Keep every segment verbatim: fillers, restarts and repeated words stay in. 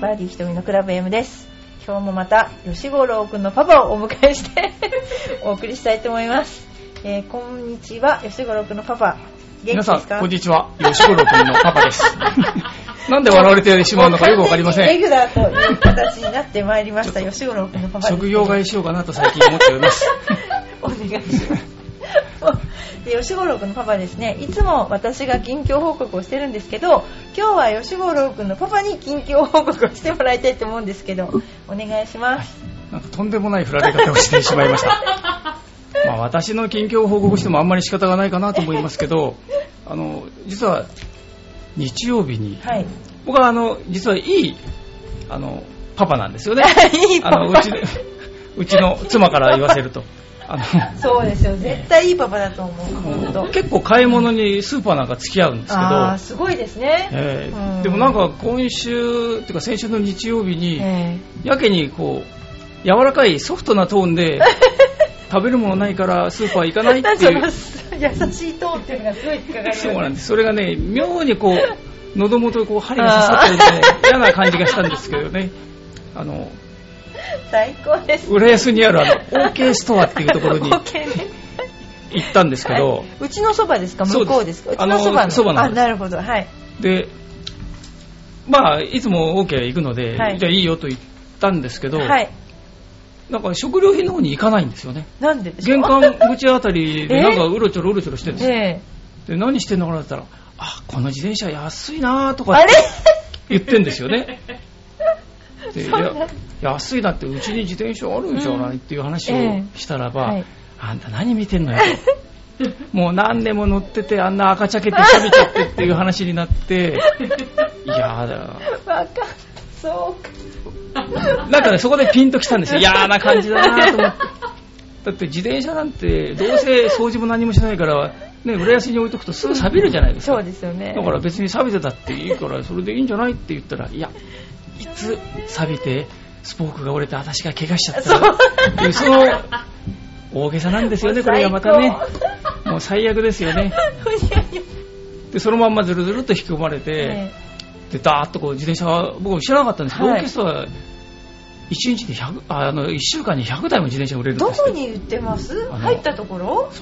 バーディー瞳のクラブ M です。今日もまた吉五郎くんのパパをお迎えしてお送りしたいと思います。えー、こんにちは、吉五郎くんのパパ、元気ですか？皆さんこんにちは、吉五郎くんのパパですなんで笑われてしまうのかよくわかりません。レギュラーという形になってまいりました吉五郎くんのパパです。職業外しようかなと最近思っておりますお願いしますで、吉五郎くんのパパですね、いつも私が近況報告をしてるんですけど、今日は吉五郎くんのパパに近況報告をしてもらいたいと思うんですけど、お願いします。はい、なんかとんでもない振られ方をしてしまいましたまあ私の近況を報告してもあんまり仕方がないかなと思いますけどあの実は日曜日に、はい、僕はあの実はいいあのパパなんですよねいいパパあのうちでうちの妻から言わせるとあのそうですよ、絶対いいパパだと思う。本当結構買い物にスーパーなんか付き合うんですけど、あーすごいですね。えーうん、でもなんか今週っていうか先週の日曜日に、えー、やけにこう柔らかいソフトなトーンで食べるものないからスーパー行かないっていう優しいトーンっていうのがすごい引っかかる、ね、そうなんです。それがね、妙にこう喉元にこう針が刺さってるので嫌な感じがしたんですけどね。あの最高です。浦安にあるあの オーケー ストアっていうところに行ったんですけど、はい、うちのそばですか、向こうですか？うちのそばのそばなんです。あ、なるほど。はい。で、まあいつも オーケー 行くので、はい、じゃあいいよと言ったんですけど、はい、なんか食料品の方に行かないんですよね。なんででしょう？玄関口あたりでなんかうろちょろうろちょろしてるんですよ、えー、で何してんのかなって言ったら、あ、この自転車安いなとかって言ってんですよねで、いや安いだって、うちに自転車あるんじゃない、うん、っていう話をしたらば、ええ、はい、あんた何見てんのよもう何年も乗っててあんな赤ちゃけびちゃびちゃってっていう話になっていやだわかったそうかなんかね、そこでピンときたんですよ。嫌な感じだなと思って、だって自転車なんてどうせ掃除も何もしないからね、浦安に置いとくとすぐ錆びるじゃないですか。そうですよね。だから別に錆びてたっていいからそれでいいんじゃないって言ったら、いや、いつ錆びてスポークが折れて私が怪我しちゃったらっていう、その大げさなんですよね。これがまたね、もう最悪ですよねで、そのまんまずるずるっと引き込まれて、でダーッとこう自転車、僕も知らなかったんですけど、はい、オーケストラいちにちでひゃく、あのいっしゅうかんにひゃくだいも自転車売れるんですけど、どこに売ってます？入ったところ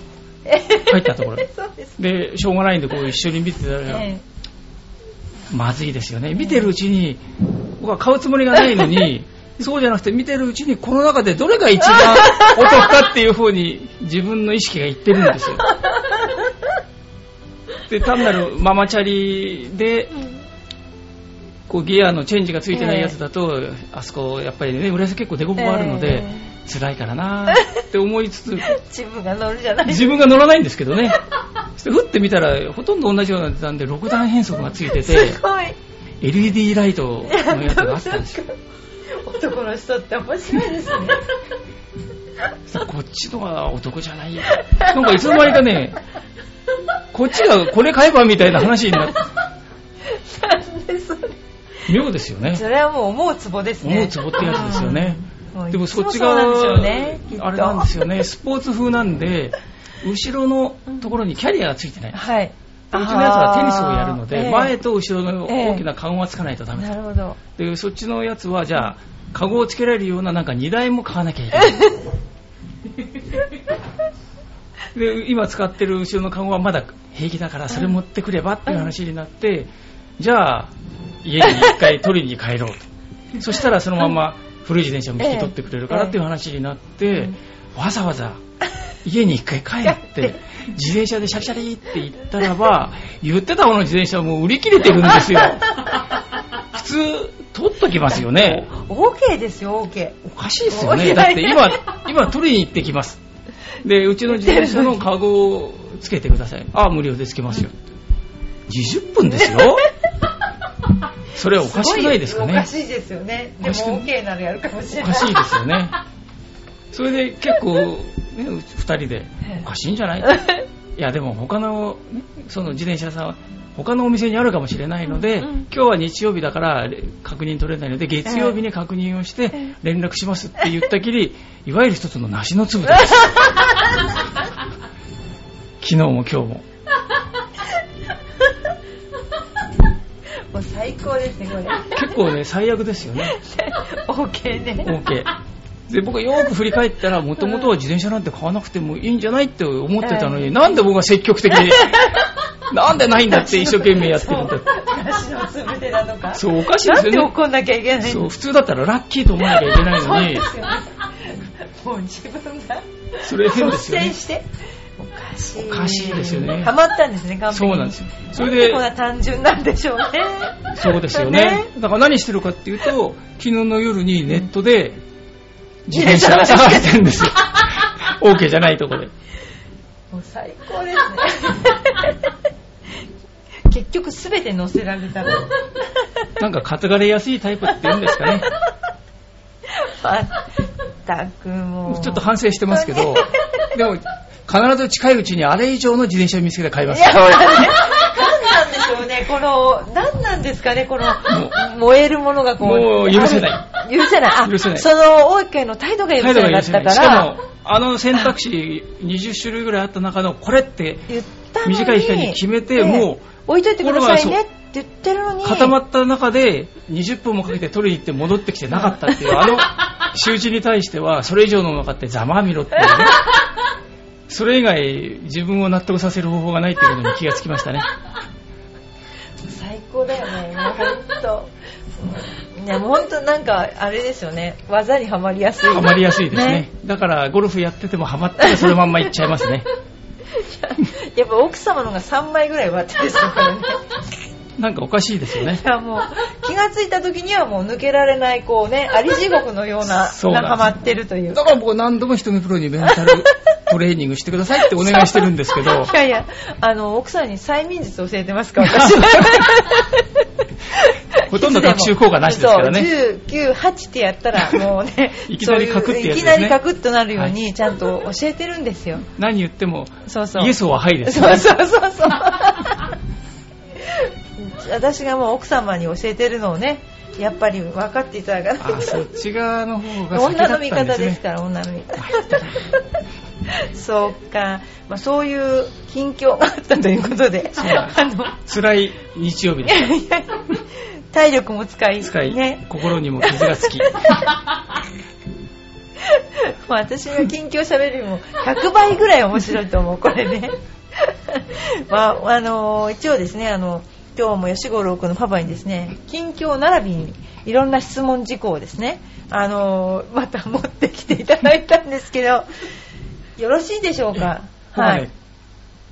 入ったところそうですね。でしょうがないんでこう一緒に見てたら、えー、まずいですよね。見てるうちに、僕は買うつもりがないのにそうじゃなくて見てるうちに、この中でどれが一番お得かっていう方に自分の意識がいってるんですよで、単なるママチャリでこうギアのチェンジがついてないやつだと、えー、あそこやっぱりね、浦安結構凸凹があるので、えー、辛いからなって思いつつ自分が乗るじゃない自分が乗らないんですけどねそして振ってみたらほとんど同じようになってたんで、ろく段変速がついててすごい エルイーディー ライトのやつがあったんですよ男の人って面白いですねこっちのが男じゃないよ、なんかいつの間にかね、こっちがこれ買えばみたいな話になってなんでそれ、妙ですよね。それはもう思うツボですね。思うツボってやつですよね、うん、でもそっち側は、ね、あれなんですよね、スポーツ風なんで後ろのところにキャリアがついてないんです、はい、うちのやつはテニスをやるので、えー、前と後ろの大きなカゴがつかないとダメだ、えー、なるほど。でそっちのやつはじゃあカゴをつけられるような、なんかにだいも買わなきゃいけないで今使ってる後ろのカゴはまだ平気だから、それ持ってくればっていう話になって、うん、じゃあ家に一回取りに帰ろうとそしたらそのまま古い自転車も引き取ってくれるからっていう話になって、ええええ、わざわざ家に一回帰って自転車でシャリシャリって行ったらば、言ってた方の自転車はもう売り切れてるんですよ普通取っときますよね。 OK ですよ、 OK。 おかしいですよね。だって今今取りに行ってきます、でうちの自転車のカゴをつけてください、ああ無料でつけますよ、にじゅっぷんですよそれはおかしくないですかね。おかしいですよね。でも OK ならやるかもしれない。おかしいですよね。それで結構、ね、ふたりでおかしいんじゃないいやでも他の、ね、その自転車さんは他のお店にあるかもしれないので、うんうん、今日は日曜日だから確認取れないので月曜日に確認をして連絡しますって言ったきり、いわゆる一つの梨の粒です昨日も今日ももう最高ですねこれ。結構ね最悪ですよね。OK ね。OK。で僕はよく振り返ったらもともとは自転車なんて買わなくてもいいんじゃないって思ってたのに、うん、なんで僕は積極的になんでないんだって一生懸命やってるんだって。足のつぶてなのか。そうおかしいですよね。なんで怒んなきゃいけない。そう普通だったらラッキーと思わなきゃいけないのに。そうですよね。もう自分がそれ変ですよね。率先しておかしい。おかしいですよね。ハマったんですね完璧に。そうなんですよ。それでこんな単純なんでしょうね。そうですよね。だから何してるかっていうと昨日の夜にネットで、うん自転車が探してるんですよ。OK じゃないとこで。もう最高ですね。結局すべて乗せられたら。なんか担がれやすいタイプって言うんですかね。まったくもう。ちょっと反省してますけど、でも必ず近いうちにあれ以上の自転車を見つけて買います。なんでしょうね、この何なんですかね、この燃えるものがこうもう許せない許せない許せないその大池の態度が許せなかったから。しかもあの選択肢にじゅっしゅるいぐらいあった中のこれって短い期間に決めて、もう置いといてくださいねって言ってるのに固まった中でにじゅっぷんもかけて取りに行って戻ってきてなかったっていう、あの周知に対してはそれ以上のものかってざまあみろっていうね。それ以外自分を納得させる方法がないっていうことに気がつきましたね。最高だよね。本当。ね、本当なんかあれですよね。技にはまりやすい。はまりやすいですね。ねだからゴルフやっててもはまったらそのまんまいっちゃいますね。やっぱ奥様のがさんまいぐらい割ってですからね。なんかおかしいですよね。いやもう気がついた時にはもう抜けられないこうね、あり地獄のようなはまってるという。だから僕何度も人のプロにメンタルトレーニングしてくださいってお願いしてるんですけど。いやいやあの奥さんに催眠術教えてますか私。ほとんど学習効果なしですからね。じゅうきゅう、はちってやったらもうねいきなりカクッてやつですね。いきなりカクッとなるようにちゃんと教えてるんですよ。何言ってもそうそうイエスははいですよね。そうそうそうそう。私がもう奥様に教えてるのをねやっぱり分かっていただかないと。あそっち側の方が先だったんですね。女の味方ですから女の味方。そうか、まあ、そういう近況があったということであの辛い日曜日でした。体力も使い、使い、ね、心にも傷がつき。まあ私が近況喋るよりもひゃくばいぐらい面白いと思うこれね。まああの一応ですねあの今日も吉五郎君のパパにですね近況並びにいろんな質問事項をですねあのまた持ってきていただいたんですけどよろしいでしょうか。はい、はい、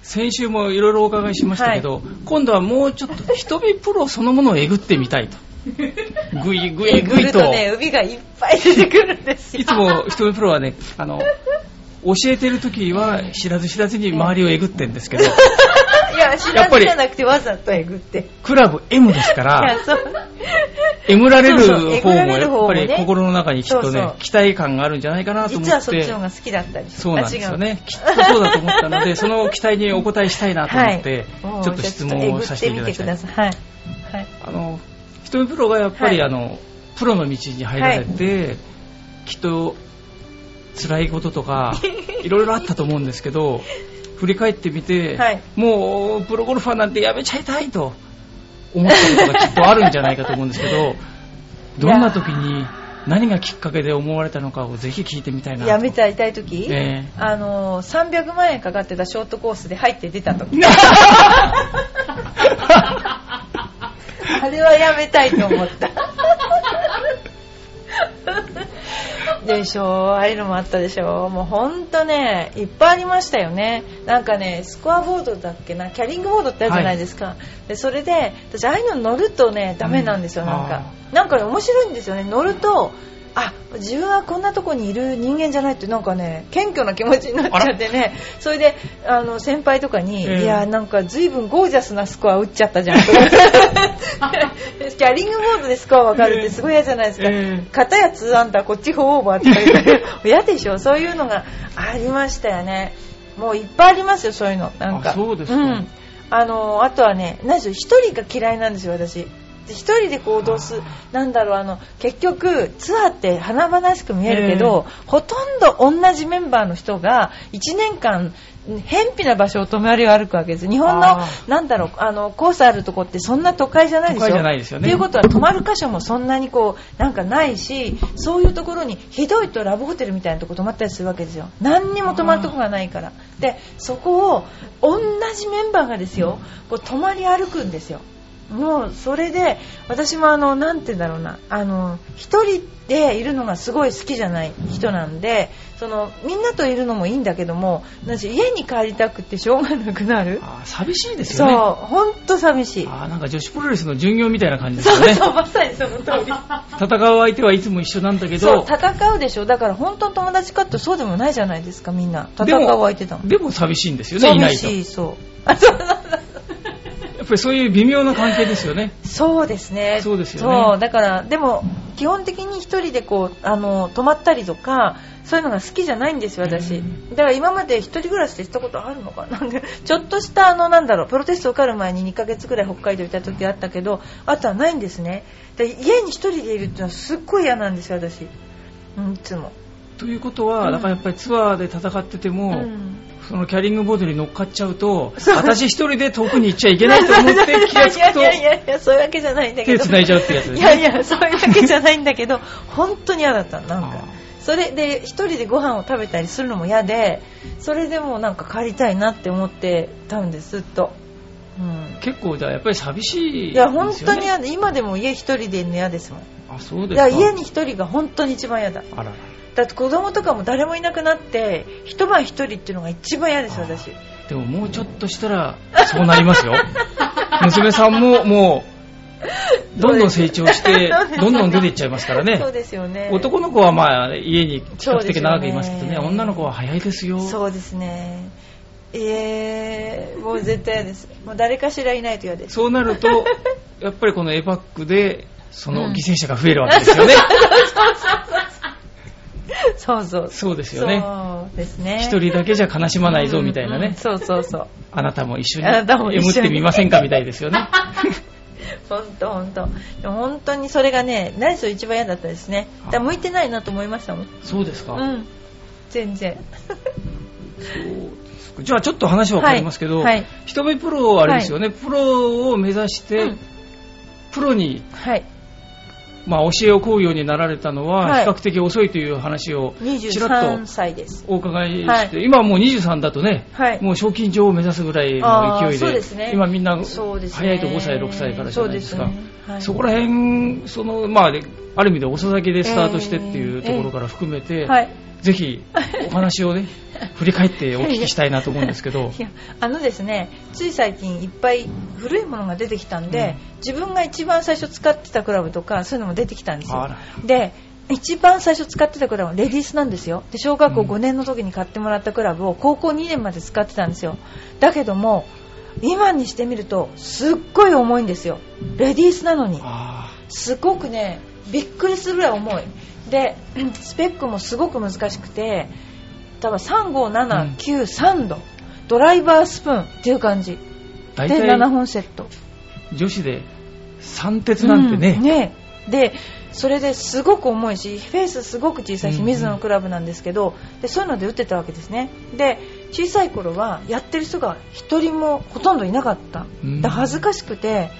先週もいろいろお伺いしましたけど、はい、今度はもうちょっと人見プロそのものをえぐってみたいと。ぐいぐいぐいとね海がいっぱい出てくるんですよ。いつも人見プロはねあの教えてる時は知らず知らずに周りをえぐってんですけどいや知らずじゃなくてわざとえぐってクラブ M ですからえぐられる方もやっぱり心の中にきっとねそうそう期待感があるんじゃないかなと思って。実はそっちの方が好きだったりそうなんですよね。きっとそうだと思ったのでその期待にお応えしたいなと思って、はい、ちょっと質問をさせていただきたい。人見プロがやっぱり、はい、あのプロの道に入られて、はい、きっと辛いこととかいろいろあったと思うんですけど振り返ってみて、はい、もうプロゴルファーなんてやめちゃいたいと思ったことがきっとあるんじゃないかと思うんですけどどんな時に何がきっかけで思われたのかをぜひ聞いてみたいなと。やめちゃいたい時、えー、あのさんびゃくまんえんかかってたショートコースで入って出た時あれはやめたいと思ったでしょう。ああいうのもあったでしょう。もうほんとねいっぱいありましたよね。なんかねスコアボードだっけなキャリングボードってあるじゃないですか、はい、でそれで私ああいうの乗るとねダメなんですよ、うん、なんかなんか、ね、面白いんですよね。乗るとあ自分はこんなとこにいる人間じゃないってなんかね謙虚な気持ちになっちゃってね。それであの先輩とかに、えー、いやなんか随分ゴージャスなスコア打っちゃったじゃんとかキャリングボードでスコア分かるってすごい嫌じゃないですか、えー、片やつあんたこっちフォーオーバーとか言って嫌でしょ。そういうのがありましたよね。もういっぱいありますよそういうの。なんかあそうですか、うん、あのあとはね何でしょう一人が嫌いなんですよ私。一人で行動するなんだろうあの結局ツアーって華々しく見えるけどほとんど同じメンバーの人がいちねんかん偏僻な場所を止まりを歩くわけです。日本のなんだろうあのコースあるとこってそんな都会じゃないでしょ。都会じゃないですよね。ということは泊まる箇所もそんなにこうなんかないし、そういうところにひどいとラブホテルみたいなとこ泊まったりするわけですよ。何にも泊まるとこがないから。でそこを同じメンバーがですよ、こう泊まり歩くんですよ。もうそれで私もあのなんて言うんだろうな、あの一人でいるのがすごい好きじゃない人なんで、そのみんなといるのもいいんだけども、私家に帰りたくてしょうがなくなる。あ、寂しいですよね。そう本当寂しい。あ、なんか女子プロレスの巡業みたいな感じですよね。そうそう、まさにその通り。戦う相手はいつも一緒なんだけど。そう戦うでしょ。だから本当の友達かってそうでもないじゃないですか。みんな戦う相手だもん。でも寂しいんですよね。寂しい。そうあそうそうそうやっぱりそういう微妙な関係ですよね。そうですね。そうですよね。そうだからでも基本的に一人でこうあの泊まったりとかそういうのが好きじゃないんですよ私。だから今まで一人暮らしでしたことあるのかな。ちょっとしたあのなんだろうプロテスト受かる前ににかげつくらい北海道いた時あったけど、あとはないんですね。で家に一人でいるっていうのはすっごい嫌なんですよ私。うん、いつも。ということは、うん、だからやっぱりツアーで戦ってても。うん、そのキャリングボードに乗っかっちゃうと、私一人で遠くに行っちゃいけないと思って気がつくと、いやいやいやそういうわけじゃないんだけど、手繋いじゃうってやつですね。いやいやそういうわけじゃないんだけど本当に嫌だった。なんかそれで一人でご飯を食べたりするのも嫌で、それでもなんか帰りたいなって思ってたんですずっと。うん、結構だやっぱり寂しいですよね。いや本当に嫌で、今でも家一人でいるの嫌ですもん。あ、そうですか。いや家に一人が本当に一番嫌だ。あらら。だって子供とかも誰もいなくなって一晩一人っていうのが一番嫌です私。でももうちょっとしたらそうなりますよ。娘さんももうどんどん成長してどんどん出ていっちゃいますからね。そうですよね。男の子はまあ家に比較的長くいますけどね、女の子は早いですよ。そうですね。えー、もう絶対嫌です。もう誰かしらいないと嫌です。そうなるとやっぱりこのエバックでその犠牲者が増えるわけですよね。そうそうそうですよね。そうですね。一人だけじゃ悲しまないぞみたいなね。うんうん、そうそうそう。あなたも一緒に眠ってみませんかみたいですよね。本当本当。でも本当にそれがね、何しろ一番嫌だったですね。だから向いてないなと思いましたもん。そうですか。うん。全然。そうですか。じゃあちょっと話は変わりますけど、はいはい、一目プロはあれですよね、はい。プロを目指して、うん、プロに。はい。まあ、教えを請うようになられたのは比較的遅いという話をちらっとお伺いして、今もうにじゅうさんだとね、もう賞金女王を目指すぐらいの勢いで、今みんな早いとごさいろくさいからじゃないですか。そこら辺そのまあある意味で遅咲きでスタートしてっていうところから含めて、ぜひお話をね振り返ってお聞きしたいなと思うんですけど。いやあのですね、つい最近いっぱい古いものが出てきたんで、うん、自分が一番最初使ってたクラブとかそういうのも出てきたんですよ。で一番最初使ってたクラブはレディースなんですよ。で小学校ごねんの時に買ってもらったクラブを高校にねんまで使ってたんですよ。だけども今にしてみるとすっごい重いんですよ。レディースなのにすごくねびっくりするぐらい重いで、スペックもすごく難しくて、多分さんごーななきゅうさんど、うん、ドライバースプーンっていう感じでななほんセット、女子で三鉄なんて ね,、うん、ねでそれですごく重いしフェースすごく小さいし、水のクラブなんですけど、でそういうので打ってたわけですね。で小さい頃はやってる人が一人もほとんどいなかった、うん、だ恥ずかしくて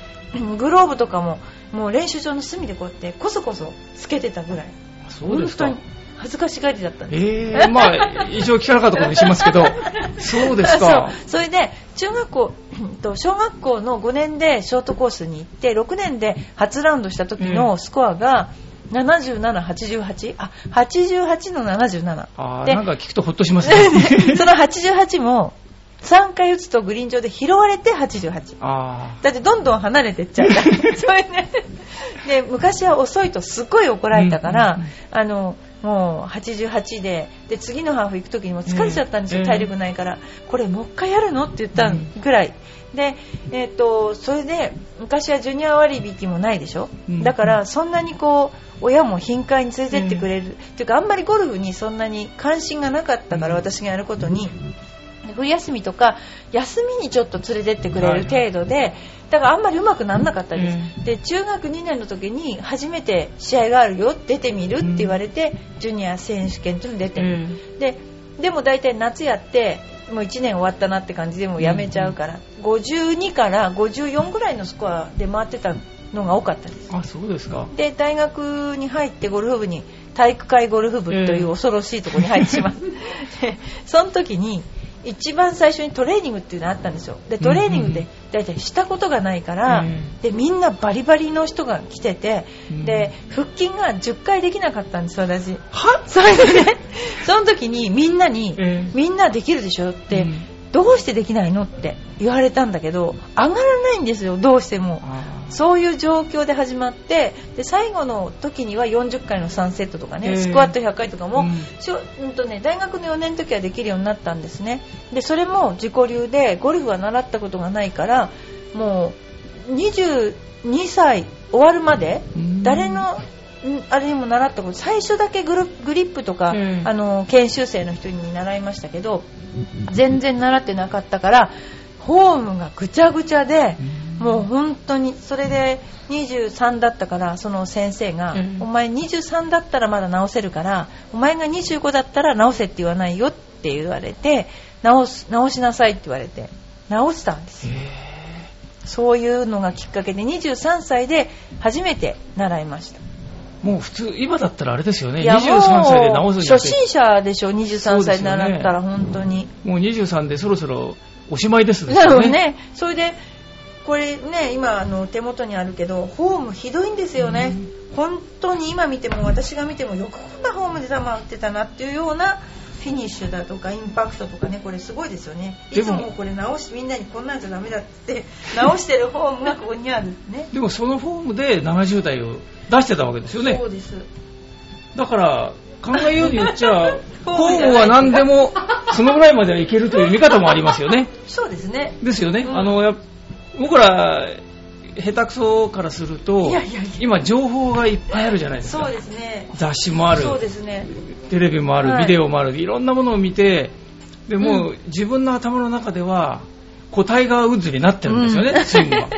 グローブとかももう練習場の隅でこうやってこそこそつけてたぐらい。そうですか。本当に恥ずかしがりだったんです。えー、まあ一応聞かなかったことにしますけど。そうですか。そう。それで中学校と小学校のごねんでショートコースに行ってろくねんで初ラウンドした時のスコアがななじゅうななはちじゅうはち、あはちじゅうはちのななじゅうなな。あでなんか聞くとほっとしますね。そのはちじゅうはちも。さんかい打つとグリーン上で拾われてはちじゅうはち。あだってどんどん離れていっちゃうからそれ、ね、で昔は遅いとすごい怒られたから、うんうんうん、あのもうはちじゅうはち で, で次のハーフ行く時にも疲れちゃったんですよ、うん、体力ないから、えー、これもう一回やるのって言ったぐらい、うん、で、えー、とそれで昔はジュニア割引もないでしょ、うん、だからそんなにこう親も頻回に連れてってくれる、うん、っていうかあんまりゴルフにそんなに関心がなかったから、うん、私がやることに、うん冬休みとか休みにちょっと連れてってくれる程度で、だからあんまりうまくならなかったです、うん、で中学にねんの時に初めて試合があるよ出てみるって言われて、うん、ジュニア選手権というのに出て、うん、で, でも大体夏やってもういちねん終わったなって感じでもうやめちゃうから、うんうん、ごじゅうにからごじゅうよんぐらいのスコアで回ってたのが多かったです。あ、そうですか。で大学に入ってゴルフ部に体育会ゴルフ部という恐ろしいところに入ってしまって、えー、その時に一番最初にトレーニングっていうのがあったんですよ。でトレーニングで大体したことがないから、うん、でみんなバリバリの人が来てて、うん、で腹筋がじゅっかいできなかったんです私は。それで、ね、その時にみんなに、えー、みんなできるでしょって、うん、どうしてできないのって言われたんだけど上がらないんですよどうしても。そういう状況で始まって、で最後の時にはよんじゅっかいのさんセットとかね、えー、スクワットひゃっかいとかも、うんしょうんとね、大学のよねんの時はできるようになったんですね。でそれも自己流でゴルフは習ったことがないからもうにじゅうにさい終わるまで誰のあれにも習ったこと、最初だけグルグリップとか、うん、あの研修生の人に習いましたけど全然習ってなかったからフォームがぐちゃぐちゃで、うん、もう本当にそれでにじゅうさんだったからその先生が、うん、お前にじゅうさんだったらまだ直せるからお前がにじゅうごだったら直せって言わないよって言われて直す直しなさいって言われて直したんですよ。そういうのがきっかけでにじゅうさんさいで初めて習いました。もう普通今だったらあれですよね、にじゅうさんさいで直すんじゃなくて初心者でしょ。にじゅうさんさいで習ったら本当に、ね、もうにじゅうさんでそろそろおしまいですね。なるほどね。それでこれね今あの手元にあるけどフォームひどいんですよね、うん、本当に今見ても私が見てもよくこんなフォームで球打ってたなっていうようなフィニッシュだとかインパクトとかね、これすごいですよね。いつもこれ直してみんなにこんなんじゃダメだって直してるフォームがここにあるね。でもそのフォームでななじゅう代を出してたわけですよね。そうです。だから考えようによっちゃフォームは何でもそのぐらいまではいけるという見方もありますよね。そうですね。ですよね、うん、あのや僕ら下手くそからするといやいやいや今情報がいっぱいあるじゃないですか。そうですね。雑誌もある。そうですね。テレビもある、はい、ビデオもある、いろんなものを見てでも、うん、自分の頭の中ではタイガー・ウッズになってるんですよね、うん、スイングは。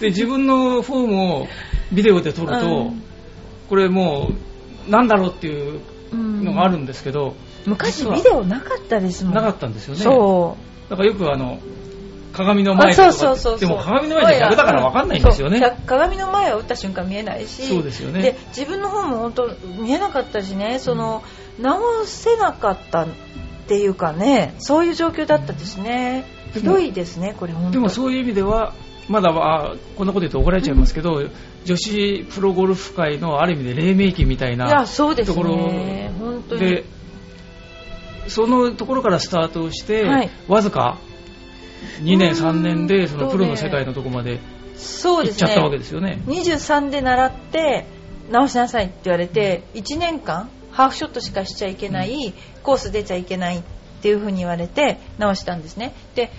で自分のフォームをビデオで撮ると、うん、これもうなんだろうっていうのがあるんですけど、うん、昔ビデオなかったですもん。なかったんですよね。そうだからよくあの鏡の前とか、そうそうそうそう、でも鏡の前で逆だから分かんないんですよね。鏡の前を打った瞬間見えないし、そうですよね。で自分の方も本当見えなかったしね、その、うん、直せなかったっていうかね、そういう状況だったですね。ひどいですねこれ本当。でもそういう意味ではまだはこんなこと言うと怒られちゃいますけど、うん、女子プロゴルフ界のある意味で黎明期みたいなところで、いや、そうですね、本当に。そのところからスタートして、はい、わずかにねんさんねんでそのプロの世界のとこまで行っちゃったわけですよね。そうですね。にじゅうさんで習って直しなさいって言われていちねんかんハーフショットしかしちゃいけない、うん、コース出ちゃいけないっていう風に言われて直したんですね。で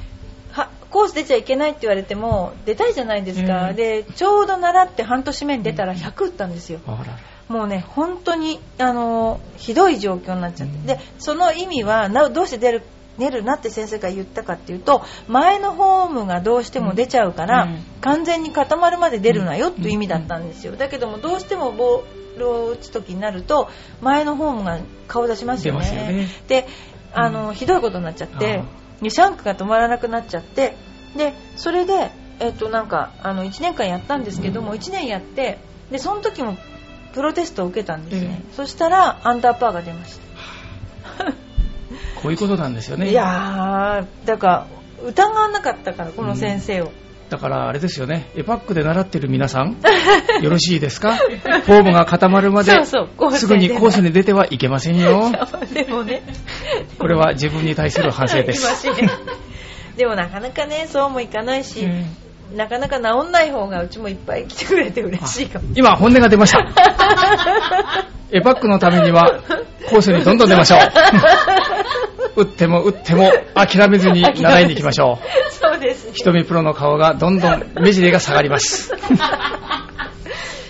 コース出ちゃいけないって言われても出たいじゃないですか、うん、でちょうど習って半年目に出たらひゃく打ったんですよ、うん、あらら。もうね本当にあのひどい状況になっちゃって、うん、でその意味はなどうして出る出るなって先生が言ったかっていうと、前のフォームがどうしても出ちゃうから、うん、完全に固まるまで出るなよっていう意味だったんですよ。だけどもどうしてもボールを打つ時になると前のフォームが顔出しますよ ね, ますよね。であの、うん、ひどいことになっちゃってシャンクが止まらなくなっちゃって、でそれで、えっと、なんかあのいちねんかんやったんですけども、うん、いちねんやってでその時もプロテストを受けたんですね、うん、そしたらアンダーパーが出ましたこういうことなんですよね。いやだから疑わなかったからこの先生を、うん、だからあれですよね、エパックで習ってる皆さんよろしいですかフォームが固まるまでそうそうすぐにコースに出てはいけませんよでもねこれは自分に対する反省ですでもなかなかねそうもいかないし、うん、なかなか治んない方がうちもいっぱい来てくれて嬉しいかも。今本音が出ましたエパックのためにはコースにどんどん出ましょう打っても打っても諦めずに習いに行きましょう。そうですね。瞳プロの顔がどんどん目尻が下がります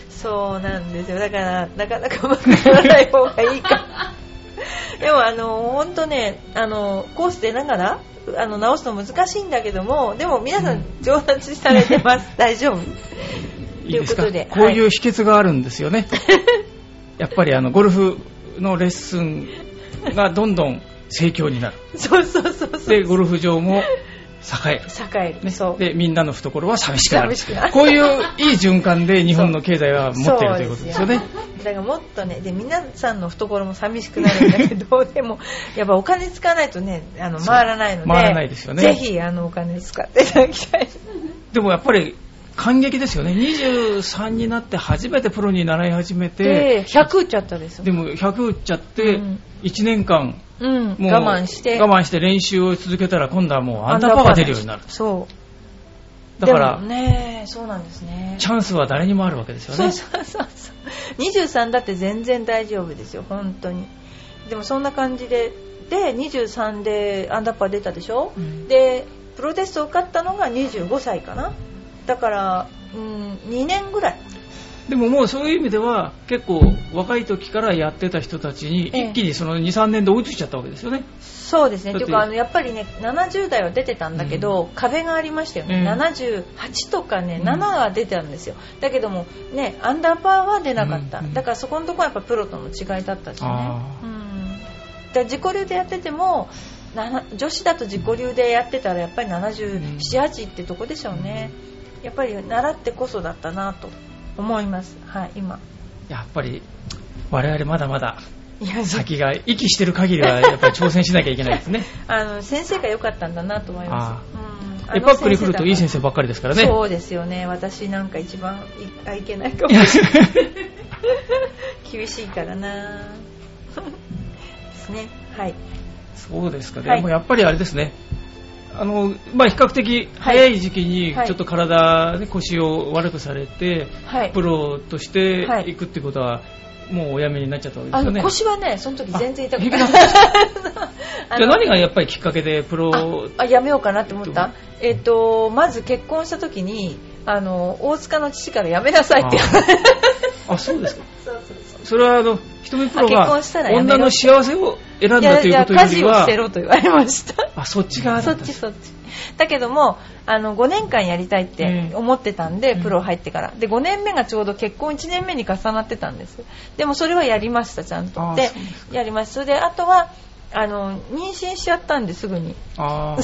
そうなんですよ。だからなかなか分からない方がいいかでもあの本当ねあのコース出ながらあの直すの難しいんだけども、でも皆さん上達されてます大丈夫いいですかということで、こういう秘訣があるんですよねやっぱりあのゴルフのレッスンがどんどん盛況になる。そうそうそうそうそうでゴルフ場も栄える、栄える、ね、そうでみんなの懐は寂しくなる、こういういい循環で日本の経済は持っているということですよね。だからもっとね、で皆さんの懐も寂しくなるんだけどでもやっぱお金使わないとね、あの回らないの で, 回らないですよ、ね、ぜひあのお金使っていただきたいでもやっぱり感激ですよね。にじゅうさんになって初めてプロに習い始めてひゃく打っちゃったですよ。でもひゃく打っちゃっていちねんかん、うんうん、もう我慢して我慢して練習を続けたら今度はもうアンダーパーが出るようになる。そうだからね、そうなんですね。チャンスは誰にもあるわけですよね。そうそうそうそう。にじゅうさんだって全然大丈夫ですよ本当に。でもそんな感じででにじゅうさんでアンダーパー出たでしょ、うん、でプロテスト受かったのがにじゅうごさいかな。だから、うん、にねんぐらい。でももうそういう意味では結構若い時からやってた人たちに一気にその に,さん 年で追いついちゃったわけですよね。そうですね。というかあのやっぱりねななじゅう代は出てたんだけど、うん、壁がありましたよね、うん、ななじゅうはちとかねななは出てたんですよ。だけどもねアンダーパーは出なかった、うん、だからそこのところはやっぱプロとの違いだったしね、うん、だから自己流でやってても女子だと自己流でやってたらやっぱりななじゅうなな、はちってとこでしょうね。やっぱり習ってこそだったなと思います、はい、今やっぱり我々まだまだ先が息してる限りはやっぱり挑戦しなきゃいけないですねあの先生が良かったんだなと思います。あ、うん、あパックに来るといい先生ばっかりですからね。そうですよね。私なんか一番 い, いけないかもしれない厳しいからなですね。はい、そうですかね、はい、もうやっぱりあれですね、あのまあ、比較的早い時期にちょっと体で腰を悪くされて、はい、プロとして行くってことはもうおやめになっちゃったわけですよね。あの腰はねその時全然痛くないじゃ何がやっぱりきっかけでプロああやめようかなって思った、えー、とまず結婚した時にあの大塚の父からやめなさいって。ああそうですかそうそうそう。それはあの瞳プロが女の幸せを選んだということよりは家事をしてろと言われましたあそっち側だったそっちそっちだけどもあのごねんかんやりたいって思ってたんで、うん、プロ入ってからでごねんめがちょうど結婚いちねんめに重なってたんです。でもそれはやりましたちゃんとでやります。それであとはあの妊娠しちゃったんですぐにあ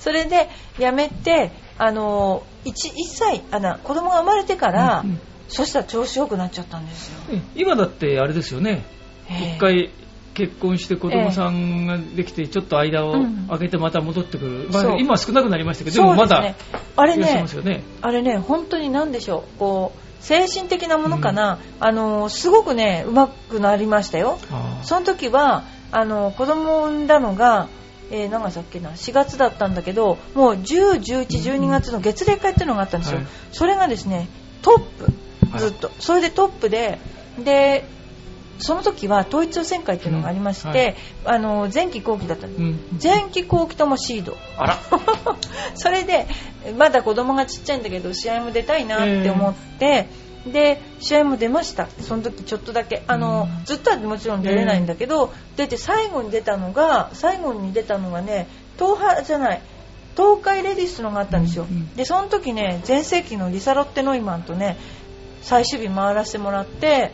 それでやめてあの 1, 1歳あの子供が生まれてから、うんうん、そしたら調子良くなっちゃったんですよ。今だってあれですよね、一回結婚して子供さんができてちょっと間を空けてまた戻ってくる、まあ、今は少なくなりましたけどでもまだ、ね、あれ ね, ねあれね本当に何でしょう、こう精神的なものかな、うん、あのすごくねうまくなりましたよ。その時はあの子供を産んだのがえー、何月だっけなしがつだったんだけどもうじゅう、じゅういち、じゅうにがつの月例会っていうのがあったんですよ、はい、それがですねトップずっと、はい、それでトップででその時は統一予選会っていうのがありまして、うんはい、あの前期後期だった、うん、前期後期ともシードあらそれでまだ子供がちっちゃいんだけど試合も出たいなって思って、えー、で試合も出ました。その時ちょっとだけあの、うん、ずっとはもちろん出れないんだけど、えー、出て最後に出たのが最後に出たのがね東波じゃない東海レディスのがあったんですよ、うん、でその時ね全盛期のリサロッテノイマンとね最終日回らせてもらって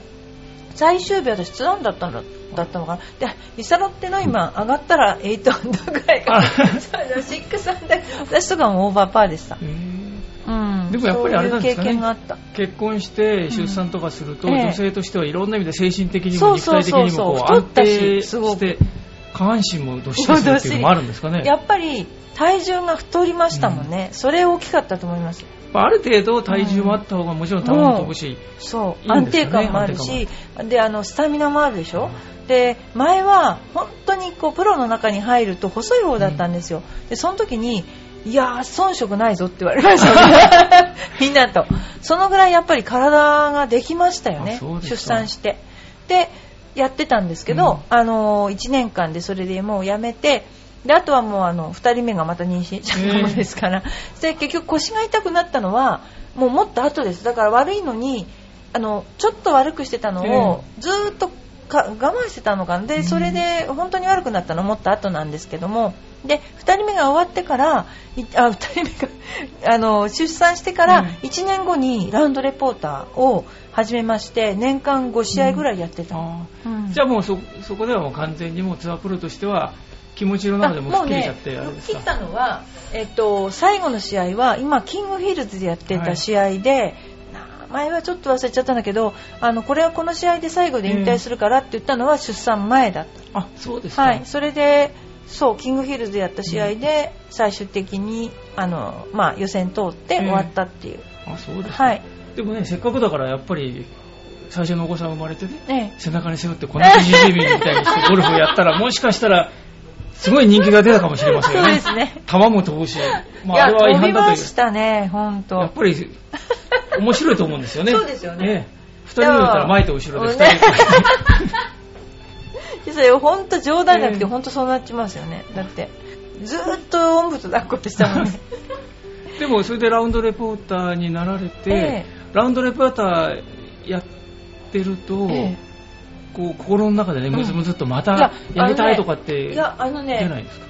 最終日は私ツーアンダーだったんだだったのかな。でリサロッテの今上がったらエイトアンダーぐらいからシックスアンダー私とかもオーバーパーでした、えーうん、でもやっぱりあれなんですかね、そういう経験があった。結婚して出産とかすると、うんえー、女性としてはいろんな意味で精神的にも肉体的にも安定して下半身もどっしりするっていうのもあるんですかね。やっぱり体重が太りましたもんね、うん、それ大きかったと思います。ある程度体重もあった方がもちろん球も飛ぶし、うん、そういい、ね、安定感もあるしであのスタミナもあるでしょ、うん、で前は本当にこうプロの中に入ると細い方だったんですよ、うん、でその時にいやー遜色ないぞって言われました、ね、みんなとそのぐらいやっぱり体ができましたよね。出産してでやってたんですけど、うん、あのー、いちねんかんでそれでもうやめてであとはもうあのふたりめがまた妊娠しちゃったものですから、えー、で結局腰が痛くなったのはもうもっと後です。だから悪いのにあのちょっと悪くしてたのをずっとか我慢してたのかな。でそれで本当に悪くなったのもっと後なんですけどもでふたりめが終わってからあふたりめがあの出産してからいちねんごにラウンドレポーターを始めまして年間ご試合ぐらいやってた、うんうん、じゃあもう そ, そこではもう完全にもうツアープロとしては気持ちの中でも吹っ切れちゃってあれですか。もうね、吹っ切ったのは、えっと、最後の試合は今キングフィールズでやってた試合で、はい、前はちょっと忘れちゃったんだけど、あのこれはこの試合で最後で引退するからって言ったのは出産前だった、うん、あ、そうですか、はい、それでそうキングフィールズでやった試合で最終的にあの、まあ、予選通って終わったっていう、えー、あ、そうですか、はい、でもね、せっかくだからやっぱり最初のお子さん生まれてね、ええ、背中に背負ってこの ジージービー みたいにしてゴルフやったらもしかしたらすごい人気が出たかもしれませんよね。そうですね、球も飛ぶし、まあ、いやあれは違反だという飛びましたね、本当やっぱり面白いと思うんですよね。そうですよね、ふたりだったら前と後ろでふたりそれ本当冗談じゃなくて本当そうなっちゃいますよね。だってずっとおんぶと抱っこってしたもんねでもそれでラウンドレポーターになられて、ええ、ラウンドレポーターやってると、ええ、こう心の中でね、むずむずっとまたやりたいとかって出ないですか。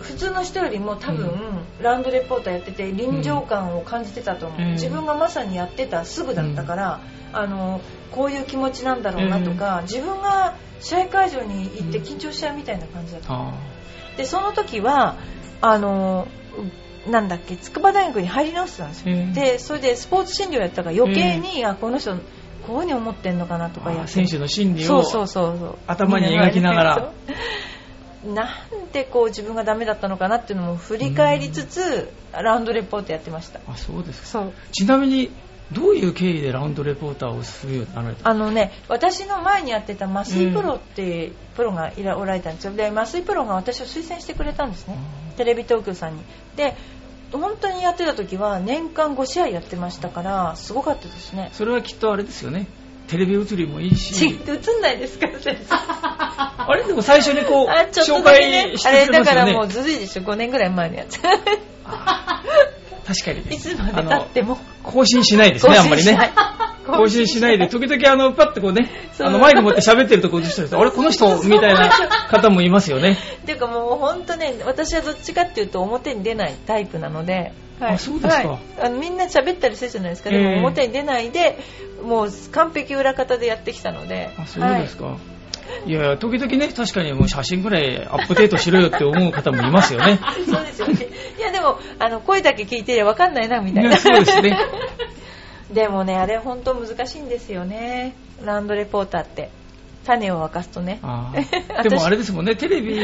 普通の人よりも多分、うん、ラウンドレポーターやってて臨場感を感じてたと思う、うん、自分がまさにやってたすぐだったから、うん、あのこういう気持ちなんだろうなとか、うん、自分が試合会場に行って緊張しちゃうみたいな感じだった、うん、でその時はあのなんだっけ、筑波大学に入り直してたんですよ、うん、でそれでスポーツ診療やったから余計に、うん、あこの人こういうふうに思ってんのかなとかやって、選手の心理をそうそうそうそう頭に描きながらなんでこう自分がダメだったのかなっていうのも振り返りつつ、うん、ラウンドレポートやってました。あ、そうですか。そう。ちなみにどういう経緯でラウンドレポーターをするようになられたんですか。あのね、私の前にやってた増井プロっていうプロがいらおられたんですよ。で、増井プロが私を推薦してくれたんですね、テレビ東京さんに。で本当にやってた時は年間ごしあいやってましたからすごかったですね。それはきっとあれですよね、テレビ映りもいいし。映んないですか先生あれでも最初にこう紹介してくれますよね。あれだからもうずるいでしょ、ごねんぐらい前のやつあ、確かに、ね、いつまで経っても更新しないですね、あんまりね、更新しないで時々あのパッとこうね、あのマイク持って喋ってるとこ映してる人あれこの人みたいな方もいますよねっていうかもう本当ね、私はどっちかっていうと表に出ないタイプなので、はい、あ、そうですか、はい、あのみんな喋ったりするじゃないですか、でも表に出ないでもう完璧裏方でやってきたので。あ、そうですか、はい、いや時々ね、確かにもう写真ぐらいアップデートしろよって思う方もいますよねそうですよね、いやでもあの声だけ聞いてりゃ分かんないなみたいな、ね、そうですねでもね、あれ本当難しいんですよね、ラウンドレポーターって種を沸かすとねあでもあれですもんね、テレビ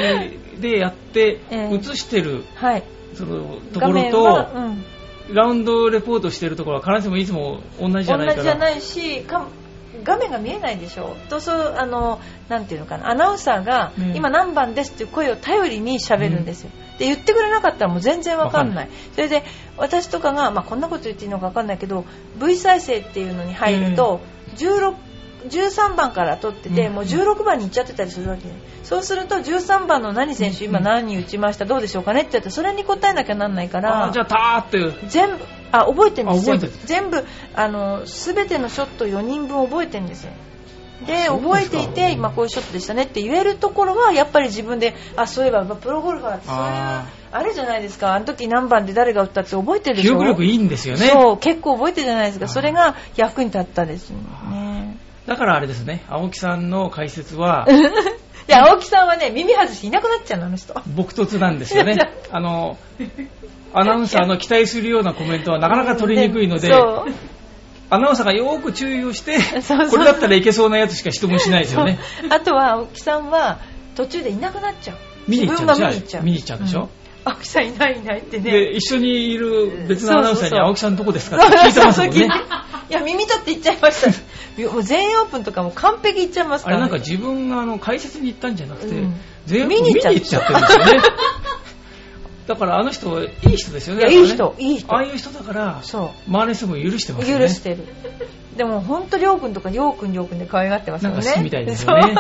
でやって映してる、えーはい、そのところと、うん、ラウンドレポートしてるところは必ずしもいつも同じじゃないから同じじゃないし、か画面が見えないでしょ。とそうあのなんていうのかな、アナウンサーが、うん、今何番ですっていう声を頼りに喋るんですよ、うん、で言ってくれなかったらもう全然わかんない。それで私とかが、まあ、こんなこと言っていいのかわかんないけど ブイ 再生っていうのに入ると、うん、じゅうさんばんから撮ってて、うん、もうじゅうろくばんに行っちゃってたりするわけで、そうするとじゅうさんばんの何選手、うん、今何打ちましたどうでしょうかねって言ったらそれに答えなきゃなんないから、あじゃあターっていう全部あ覚えてるんですよ、全部あの全てのショットよにんぶん覚えてるんですよ。で覚えていて今こういうショットでしたねって言えるところはやっぱり自分で、あそういえばプロゴルファーってそういう あ, あれじゃないですか、あの時何番で誰が打ったって覚えてるでしょ、記憶力いいんですよね。そう結構覚えてるじゃないですか、それが役に立ったですね。だからあれですね、青木さんの解説はいや青木さんはね耳外していなくなっちゃうの、あの人僕とつなんですよねあのアナウンサーの期待するようなコメントはなかなか取りにくいので、アナウンサーがよく注意をしてこれだったらいけそうなやつしか質問しないですよねあとは青木さんは途中でいなくなっちゃう、自分が見に行っちゃう、見に行っちゃうでしょ、うん、青木さんいないいないってね、で一緒にいる別のアナウンサーに青木さんどこですかって聞いてますもんねいや耳取って行っちゃいましたもう全英オープンとかも完璧行っちゃいますから、ね、あれなんか自分があの解説に行ったんじゃなくて、うん、全英オープン見に行っちゃってるんですよねだからあの人はいい人ですよね、いい人、いい人、ああいう人だから周りの人も許してますよね、許してる。でも本当りょうくんとかりょうくんりょうくんで可愛がってますよね、なんか好きみたいですよね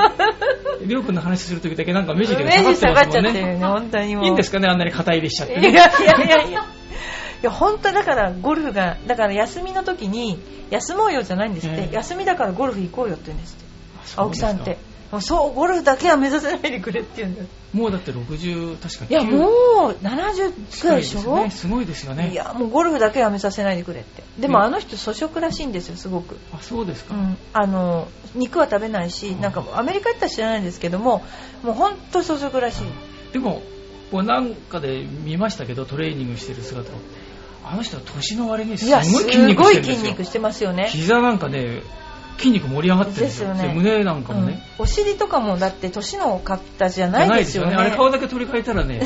りょうくんの話するときだけなんか目尻が下がってますもんね、目尻下がっちゃってるよね本当にもういいんですかね、あんなに肩入れしちゃって、ね、いやいやいやいやいや本当だからゴルフがだから休みの時に休もうよじゃないんですって、えー、休みだからゴルフ行こうよって言うんですって、青木さんってそうゴルフだけは目指せないでくれって言うんだよ。もうだってろくじゅう確かにいやもうななじゅうくらいでしょ、すごいですね、すごいですよね。いやもうゴルフだけは目指せないでくれって。でもあの人粗食らしいんですよすごく。あそうですか、うん、あの肉は食べないし、なんかアメリカ行ったら知らないんですけどももう本当粗食らしい。でもなんかで見ましたけど、トレーニングしてる姿を、あの人は年の割にすごい筋肉してるんですよ。いやすごい筋肉してますよね。膝なんかね筋肉盛り上がってるんですよ、ですよね、胸なんかもね、うん、お尻とかもだって年の方じゃないですよね。あれ顔だけ取り替えたらね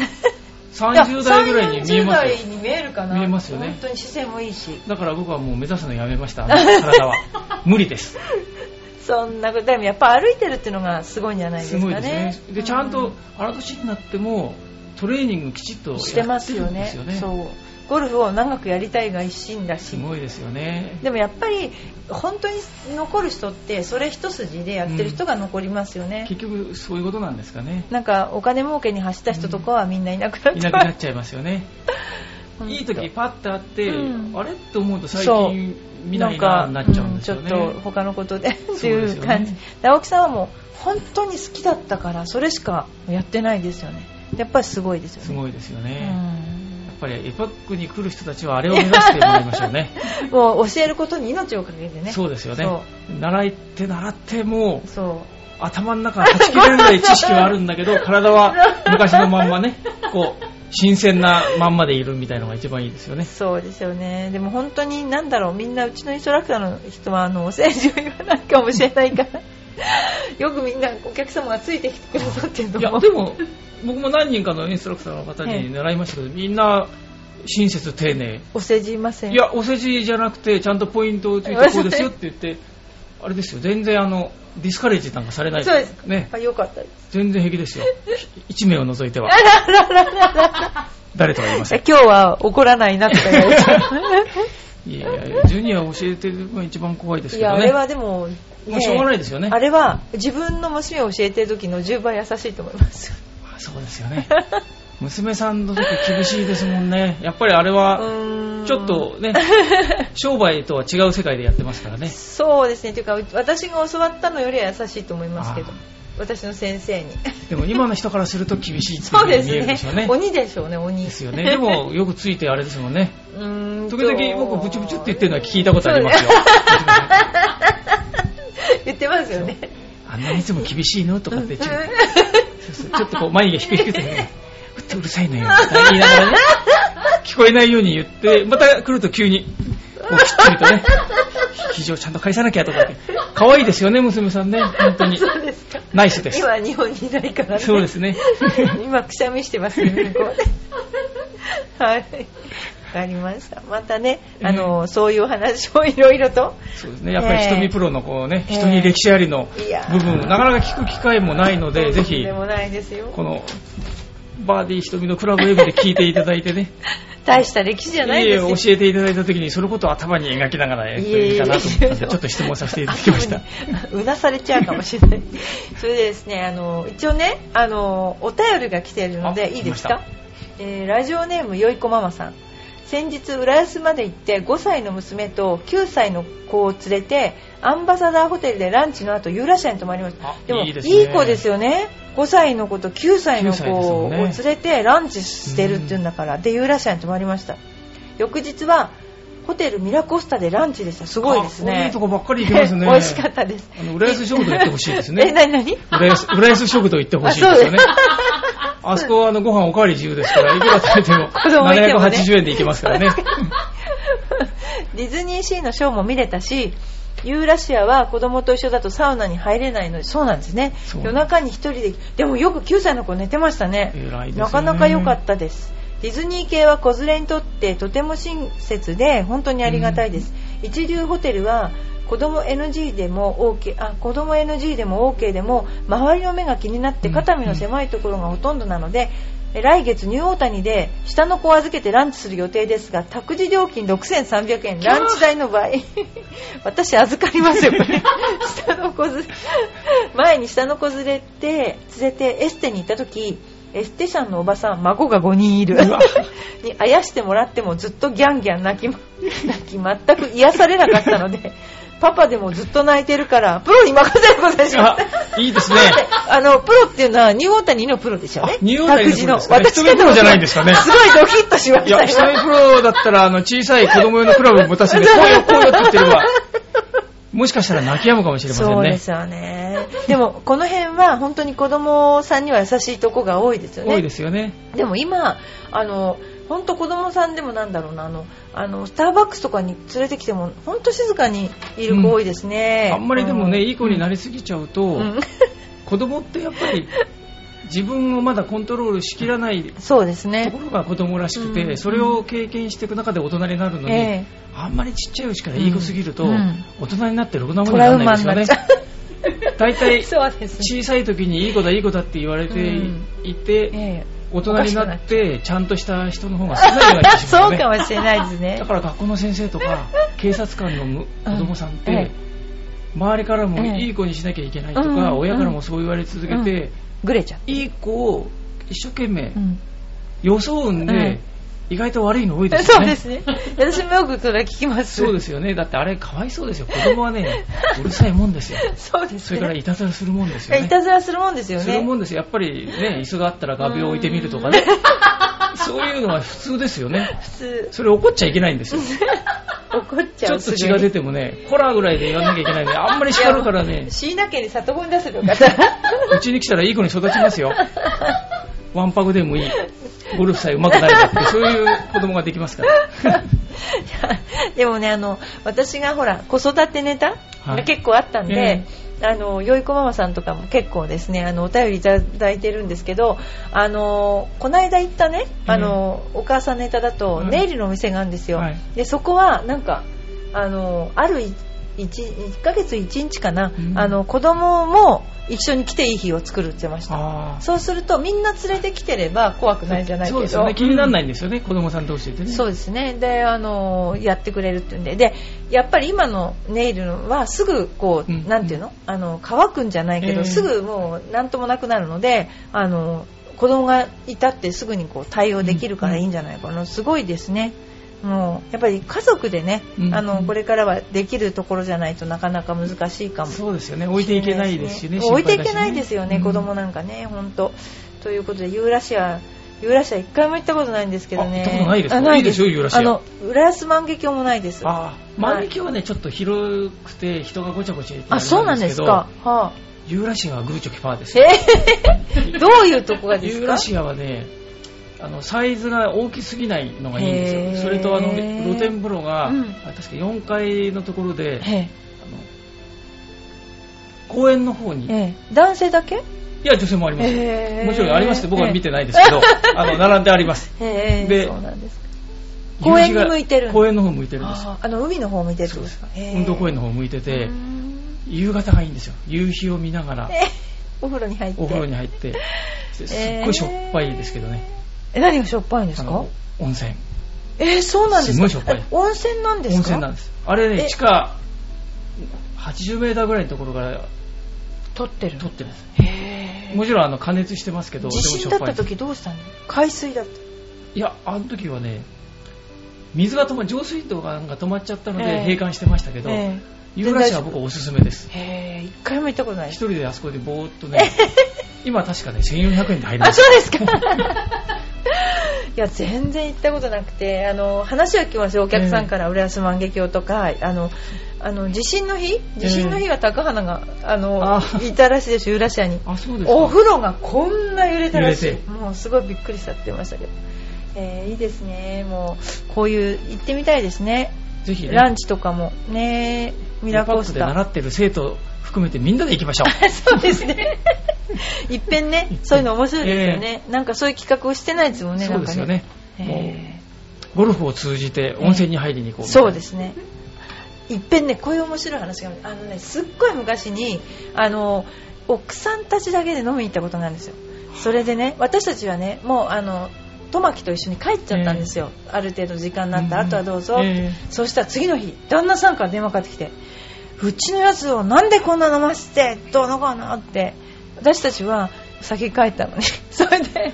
さんじゅう代ぐらいに見えますよ。さんじゅう代に見えるかな。見えますよね。本当に姿勢もいいし。だから僕はもう目指すのやめました。体は無理です。そんなことでもやっぱ歩いてるっていうのがすごいんじゃないですかね。すごいですね。でちゃんとあの年になってもトレーニングきちっとやってるんですよね。してますよね。そうゴルフを長くやりたいが一心だし。すごいですよね。でもやっぱり本当に残る人ってそれ一筋でやってる人が残りますよね、うん、結局そういうことなんですかね。なんかお金儲けに走った人とかはみんないなくなっちゃう、うん、いなくなっちゃいますよね。いい時パッとあって、うん、あれって思うと最近見ないなになっちゃうんですよね、うん、ちょっと他のことでっていう感じ。青木さんはもう本当に好きだったからそれしかやってないですよね。やっぱりすごいですよね。すごいですよね、うん、やっぱりエパックに来る人たちはあれを目指してもらいましょうね。もう教えることに命をかけてね。そうですよね。習って習ってもうそう頭の中はちきれるぐらい知識はあるんだけど体は昔のまんまねこう新鮮なまんまでいるみたいなのが一番いいですよね。そうですよね。でも本当に何だろう、みんなうちのインストラクターの人はあのお世辞を言わないかもしれないからよくみんなお客様がついてきてくださってると思う。いやでも僕も何人かのインストラクターの方に習いましたけど、みんな親切丁寧。お世辞いません。いやお世辞じゃなくてちゃんとポイントをついてこうですよって言ってあれですよ、全然あのディスカレッジなんかされないですね。良かったです。全然平気ですよ。一名を除いては誰とは言いません。今日は怒らないなとか言われちゃう。いやいやジュニアを教えてるのが一番怖いですけどね。いやあれはでも、ね、もうしょうがないですよね。あれは自分の娘を教えてる時のじゅうばい優しいと思います。あそうですよね。娘さんの時厳しいですもんね。やっぱりあれはちょっとね商売とは違う世界でやってますからね。そうですね。というか私が教わったのよりは優しいと思いますけど、私の先生に。でも今の人からすると厳しいっていう見えるでしょうね。そうですね。鬼でしょうね。鬼ですよね。でもよくついてあれですもんね。うーん時々僕ブチブチって言ってるのは聞いたことありますよ。言ってますよね。あんなにいつも厳しいのとかってちょっとこう眉毛ひくひくでねうるさいのよ言いながらね聞こえないように言ってまた来ると急にもうきっちりとね肘をちゃんと返さなきゃとかって可愛いですよね娘さんね。本当にそうですか。ナイスです。今日本にいないからね。そうですね。今くしゃみしてますね。はい、わかりました。またねあの、えー、そういう話をいろいろと。そうですね。やっぱり瞳プロのこうね、えー、人に歴史ありの部分、えー、なかなか聞く機会もないのでぜひでもないですよ。このバーディー瞳のクラブウェブで聞いていただいてね大した歴史じゃないですよ。いえ教えていただいた時にそのことを頭に描きながらやっていいかなと思ってちょっと質問させていただきました。うなされちゃうかもしれない。それでですねあの一応ねあのお便りが来ているのでいいですか、えー、ラジオネームよいこママさん。先日浦安まで行ってごさいの娘ときゅうさいの子を連れてアンバサダーホテルでランチの後ユーラシアに泊まりました。でもいいですね。いい子ですよね。ごさいの子ときゅうさいの子を連れてランチしてるっていうんだからでユーラシアに泊まりました。翌日はホテルミラコスタでランチでした。すごいですね。いいとこばっかり行けますね。美味しかったです。あの浦安食堂行ってほしいですね。え、なになに？浦安、浦安食堂行ってほしいですよね。あそこはあのご飯おかわり自由ですからいくら食べてもななひゃくはちじゅうえんで行けますからね。ディズニーシーのショーも見れたしユーラシアは子供と一緒だとサウナに入れないので。そうなんですね。夜中に一人ででもよくきゅうさいの子寝てました ね, 偉いですね。なかなか良かったです。ディズニー系は子連れにとってとても親切で本当にありがたいです、うん、一流ホテルは子供 エヌジー でも OK あ子供 エヌジー でも OK でも周りの目が気になって肩身の狭いところがほとんどなので、うん、来月ニューオータニで下の子を預けてランチする予定ですが託児料金ろくせんさんびゃくえんランチ代の場合私預かりますよこれ下の子前に下の子連れて連れてエステに行った時エステシャンのおばさん孫がごにんいるにあやしてもらってもずっとギャンギャン泣き、泣き全く癒されなかったのでパパでもずっと泣いてるからプロに任せることでしょ。いいですね。あのプロっていうのはニューオータニのプロでしょうね。ニューオータニのプロですかね。私のプロじゃないんですかね。すごいドキッとしました。いや、下のプロだったらあの小さい子供用のクラブを持たせてこうよこうよって言ってればもしかしたら泣き止むかもしれませんね。そうですよね。でもこの辺は本当に子供さんには優しいとこが多いですよね。多いですよね。でも今あの本当子供さんでもなんだろうなあのあのスターバックスとかに連れてきても本当静かにいる子多いですね、うん、あんまりでもね、うん、いい子になりすぎちゃうと、うん、子供ってやっぱり自分をまだコントロールしきらないそうですねところが子供らしくて、うん、それを経験していく中で大人になるのに、えー、あんまりちっちゃいうちからいい子すぎると、うん、大人になってろくなものにならないですよね。大体小さい時にいい子だいい子だって言われていて、うんえー大人になってちゃんとした人の方が少ないような気がしますね。そうかもしれないですね。だから学校の先生とか警察官の子供さんって周りからもいい子にしなきゃいけないとか親からもそう言われ続けてグレちゃう。いい子を一生懸命装うんで意外と悪いの多いですよね。そうですね。私もよくそれ聞きます。そうですよね。だってあれかわいそうですよ。子供はねうるさいもんですよ。そうですね。それからいたずらするもんですよね。いたずらするもんですよね。するもんですよ。やっぱりね椅子があったら画鋲を置いてみるとかね。そういうのは普通ですよね。普通。それ怒っちゃいけないんですよ。怒っちゃう。ちょっと血が出てもねコラぐらいで言わなきゃいけないんであんまり叱るからね。椎名家に里子に出すのか。うちに来たらいい子に育ちますよ。ワンパグでもいい。ゴルフさえ上手くなればってそういう子供ができますからでもねあの私がほら子育てネタが結構あったんで、はいえー、あのよいこママさんとかも結構ですねあのお便りいただいてるんですけどあのこの間行ったねあの、うん、お母さんネタだとネイルのお店があるんですよ、はい、でそこはなんかあのある いち, いっかげついちにちかな、うん、あの子供も一緒に来ていい日を作るって言ってました。そうするとみんな連れてきてれば怖くないじゃないけどそうですよね気にならないんですよね、うん、子供さん同士でねそうですねであのやってくれるっていうんででやっぱり今のネイルはすぐこう、うん、なんていうのあの乾くんじゃないけど、えー、すぐもうなんともなくなるのであの子供がいたってすぐにこう対応できるからいいんじゃないかな、うん、すごいですねもうやっぱり家族でね、うん、あのこれからはできるところじゃないとなかなか難しいかも。そうですよね置いていけないですしね置いていけないですよね、うん、子供なんかね本当ということでユーラシアユーラシア一回も行ったことないんですけどね。あ行ったことないですか。ないですよユーラシア。あの浦安万華鏡もないです。あ万華鏡はねちょっと広くて人がごちゃごちゃいけないんですけど。あそうなんですか、はあ、ユーラシアはグーチョキパーです、えー、どういうとこがですか。ユーラシアはねあのサイズが大きすぎないのがいいんですよ。それとあの露天風呂が、うん、確かよんかいのところであの公園の方に男性だけいや女性もありますよもちろんありますって僕は見てないですけどあの並んであります。でそうなんですか公園に向いてる公園の方向いてるんです。ああの海の方向いてるんですか。運動公園の方向いてて夕方がいいんですよ。夕日を見ながらお風呂に入ってお風呂に入ってすっごいしょっぱいですけどね。え何がしょっぱいんですか。温泉。えー、そうなんですか。すごいしょっぱい。温泉なんですか。温泉なんです。あれね地下はちじゅうメーターぐらいのところから取ってる。取ってるんです。へー。もちろんあの加熱してますけど。地震だった時どうしたの。海水だった。いやあの時はね水が止ま上水道が止まっちゃったので閉館してましたけど。ユーラシアは僕はおすすめです。へー一回も行ったことない。一人であそこでぼーっとね。今確かねせんよんひゃくえんで入りました。あそうですか。いや全然行ったことなくてあの話は聞きますよお客さんから浦安万華鏡とか、えー、あのあの地震の日地震の日は高花があのあいたらしいですユーラシアに。あそうですか。お風呂がこんな揺れたらしい。もうすごいびっくりしちゃってましたけど、えー、いいですね。もうこういう行ってみたいですねぜひ、ね、ランチとかもねミラコースターで習ってる生徒含めてみんなで行きましょう。そうですねいっぺんねそういうの面白いですよね、えー、なんかそういう企画をしてないですもんね。そうですよね、えー、ゴルフを通じて温泉に入りに行こう、えー、そうですね。いっぺんねこういう面白い話があのねすっごい昔にあの奥さんたちだけで飲みに行ったことなんですよ。それでね私たちはねもうあのトマキと一緒に帰っちゃったんですよ、えー、ある程度時間になった、うん、あとはどうぞ、えー、そうしたら次の日旦那さんから電話かかってきてうちのやつをなんでこんな飲ませてどうのかなって私たちは先帰ったのにそれで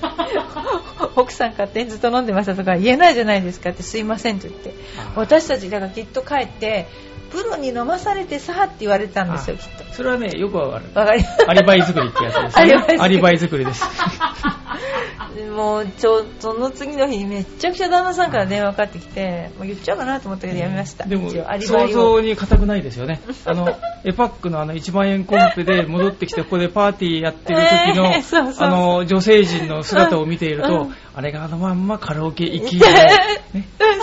奥さん勝手にずっと飲んでましたとか言えないじゃないですかってすいませんと言って私たちだからきっと帰ってプロに飲まされてさって言われたんですよきっと。それはねよくわかる。わかりアリバイ作りってやつですね。アリバイ作りですもうちょその次の日にめっちゃくちゃ旦那さんから電話かかってきて、もう言っちゃうかなと思ったけどやめました。でも想像に固くないですよね。あのエパックのあのいちまんえんコンペで戻ってきてここでパーティーやってる時の、えー、そうそうそうあの女性陣の姿を見ていると、うん、あれがあのまんまカラオケ行き、ね、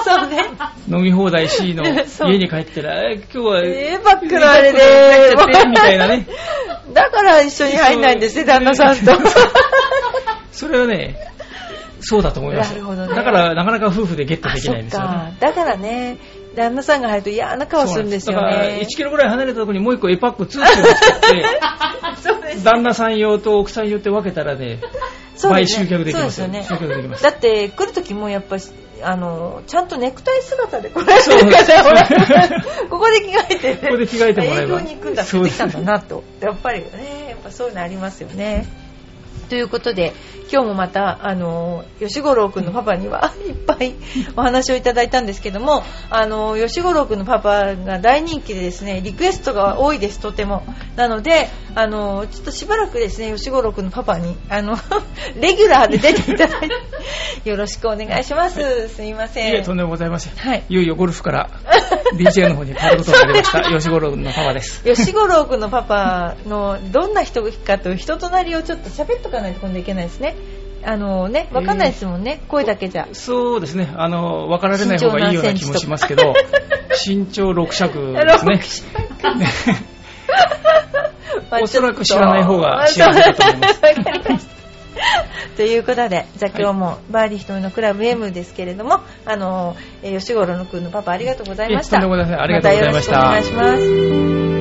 そうね、飲み放題 C の家に帰ってら今日はエパックのあれでみたいなね。だから一緒に入んないんですね旦那さんと。それはね、そうだと思います。なるほど、ね、だからなかなか夫婦でゲットできないんですよね。だからね、旦那さんが入ると嫌な顔するんですよね。いちキロぐらい離れたところにもういっこエパックにを作ってそうです、ね、旦那さん用と奥さん用って分けたらね、倍集客できますよね。集客できます。だって来るときもやっぱりあのちゃんとネクタイ姿で来られてるからここで着替えて、ね、ここで着替えてもらえば営業に行くんだって言ってきたんだなと、やっぱりね、やっぱそういうのありますよね。ということで今日もまたあの吉五郎くんのパパにはいっぱいお話をいただいたんですけども、あの吉五郎くんのパパが大人気でですね、リクエストが多いです、とても。なのであのちょっとしばらくですね、吉五郎くんのパパにあのレギュラーで出ていただいてよろしくお願いします、はい、すいません。いえ、とんでもございません、はい、いよいよゴルフから ディージェー の方に変わることになりました吉五郎くんのパパです。吉五郎くんのパパのどんな人かという人となりをちょっと喋っとかないと今度いけないですね。あのね、分かんないですもんね、えー、声だけじゃ。そうですね、あの分かられない方がいいような気もしますけど身長ろく尺ですね。おそらく知らない方が知らないと思いますということで、じゃあ今日もバーディーひとみのクラブ エム ですけれども、はい、あの吉五郎くんのパパありがとうございました。ありがとうございました。またよろしくお願いします。